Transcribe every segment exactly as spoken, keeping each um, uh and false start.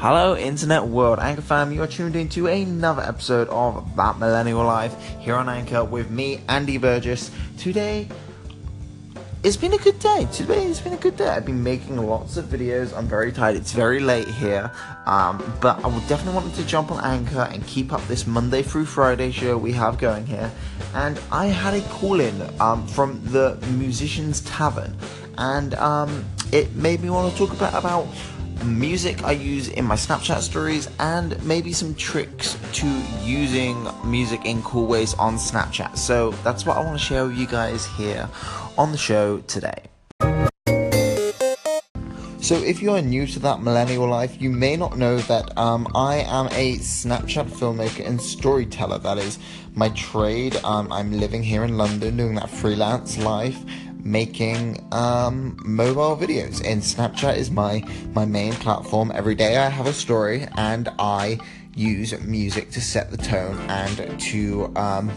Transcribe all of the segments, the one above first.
Hello Internet World, Anchor fam, you are tuned into another episode of That Millennial Life here on Anchor with me, Andy Burgess. Today, it's been a good day, today it's been a good day, I've been making lots of videos, I'm very tired, it's very late here, um, but I would definitely want to jump on Anchor and keep up this Monday through Friday show we have going here, and I had a call in um, from the Musicians Tavern, and um, it made me want to talk about, about music I use in my Snapchat stories and maybe some tricks to using music in cool ways on Snapchat. So that's what I want to share with you guys here on the show today. So if you are new to That Millennial Life, you may not know that um, I am a Snapchat filmmaker and storyteller. That is my trade. Um, I'm living here in London doing that freelance life, making um, mobile videos, and Snapchat is my, my main platform. Every day I have a story and I use music to set the tone and to, um,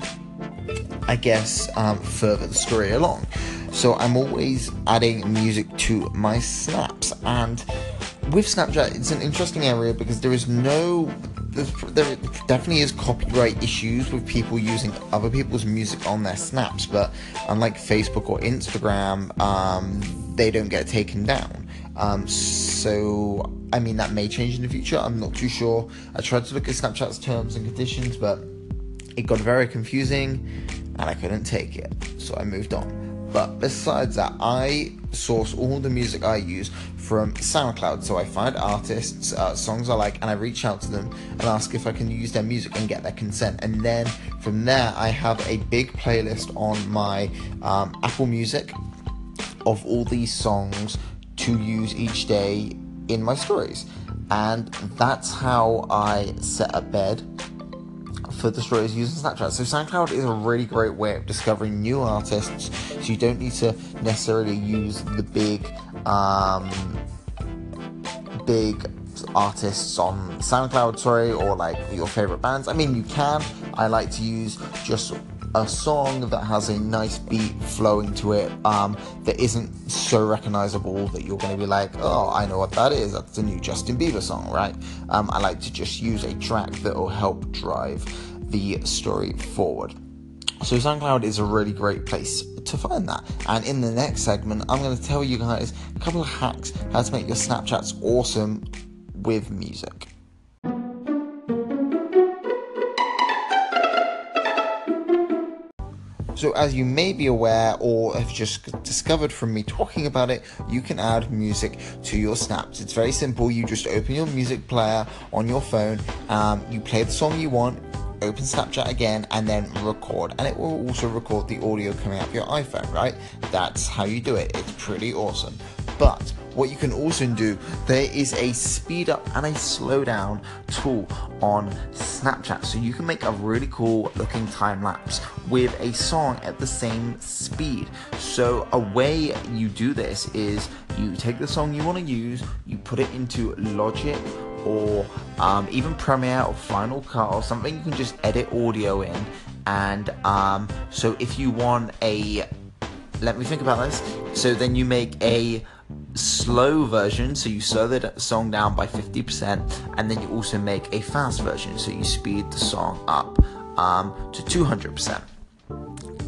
I guess, um, further the story along. So I'm always adding music to my snaps, and with Snapchat it's an interesting area because there is no... there definitely is copyright issues with people using other people's music on their snaps, but unlike Facebook or Instagram, um, they don't get taken down. Um, so, I mean, that may change in the future, I'm not too sure. I tried to look at Snapchat's terms and conditions, but it got very confusing, and I couldn't take it, so I moved on. But besides that, I source all the music I use from SoundCloud. So I find artists, uh, songs I like, and I reach out to them and ask if I can use their music and get their consent. And then from there, I have a big playlist on my um, Apple Music of all these songs to use each day in my stories. And that's how I set a bed for the stories using Snapchat. So SoundCloud is a really great way of discovering new artists, so you don't need to necessarily use the big um big artists on SoundCloud, sorry, or like your favorite bands. I mean, you can. I like to use just a song that has a nice beat flowing to it, um, that isn't so recognizable that you're going to be like, oh, I know what that is, that's the new Justin Bieber song, right? Um, I like to just use a track that will help drive the story forward. So SoundCloud is a really great place to find that. And in the next segment, I'm going to tell you guys a couple of hacks how to make your Snapchats awesome with music. So as you may be aware or have just discovered from me talking about it, you can add music to your snaps. It's very simple. You just open your music player on your phone, um, you play the song you want, open Snapchat again, and then record. And it will also record the audio coming out of your iPhone, right? That's how you do it. It's pretty awesome. But what you can also do, there is a speed up and a slow down tool on Snapchat. So you can make a really cool looking time lapse with a song at the same speed. So a way you do this is you take the song you want to use, you put it into Logic or um, even Premiere or Final Cut or something. You can just edit audio in. And um, so if you want a, let me think about this. So then you make a slow version, so you slow the song down by fifty percent, and then you also make a fast version, so you speed the song up um, to two hundred percent.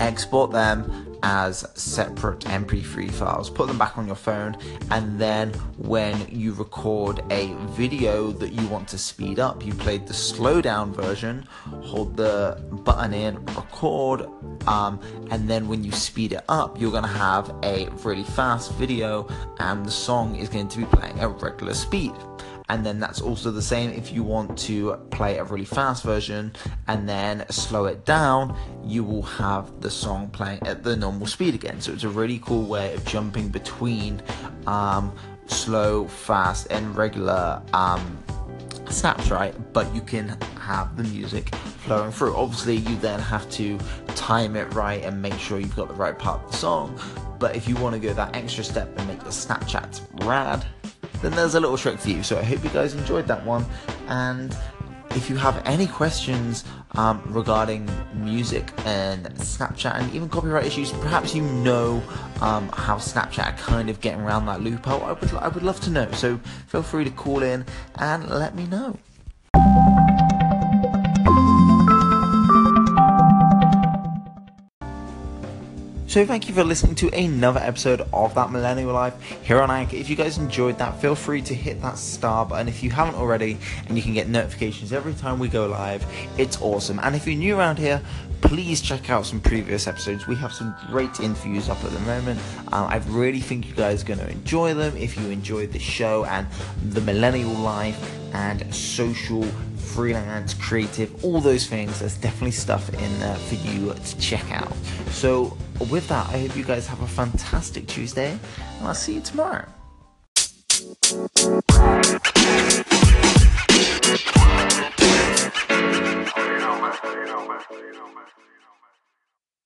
Export them as separate M P three files, put them back on your phone, and then when you record a video that you want to speed up, you play the slow down version, hold the button in, record, um, and then when you speed it up, you're going to have a really fast video and the song is going to be playing at regular speed. And then that's also the same if you want to play a really fast version and then slow it down, you will have the song playing at the normal speed again. So it's a really cool way of jumping between um, slow, fast, and regular um, snaps, right? But you can have the music flowing through. Obviously, you then have to time it right and make sure you've got the right part of the song. But if you want to go that extra step and make your Snapchats rad, then there's a little trick for you. So I hope you guys enjoyed that one, and If you have any questions um, regarding music and Snapchat and even copyright issues, perhaps you know um, how Snapchat are kind of getting around that loophole, I would, I would love to know. So feel free to call in and let me know. So thank you for listening to another episode of That Millennial Life here on Anchor. If you guys enjoyed that, feel free to hit that star button if you haven't already, and you can get notifications every time we go live. It's awesome. And if you're new around here, please check out some previous episodes. We have some great interviews up at the moment. Um, I really think you guys are going to enjoy them if you enjoyed the show and the millennial life and social, freelance, creative, all those things. There's definitely stuff in there for you to check out. So with that, I hope you guys have a fantastic Tuesday, and I'll see you tomorrow.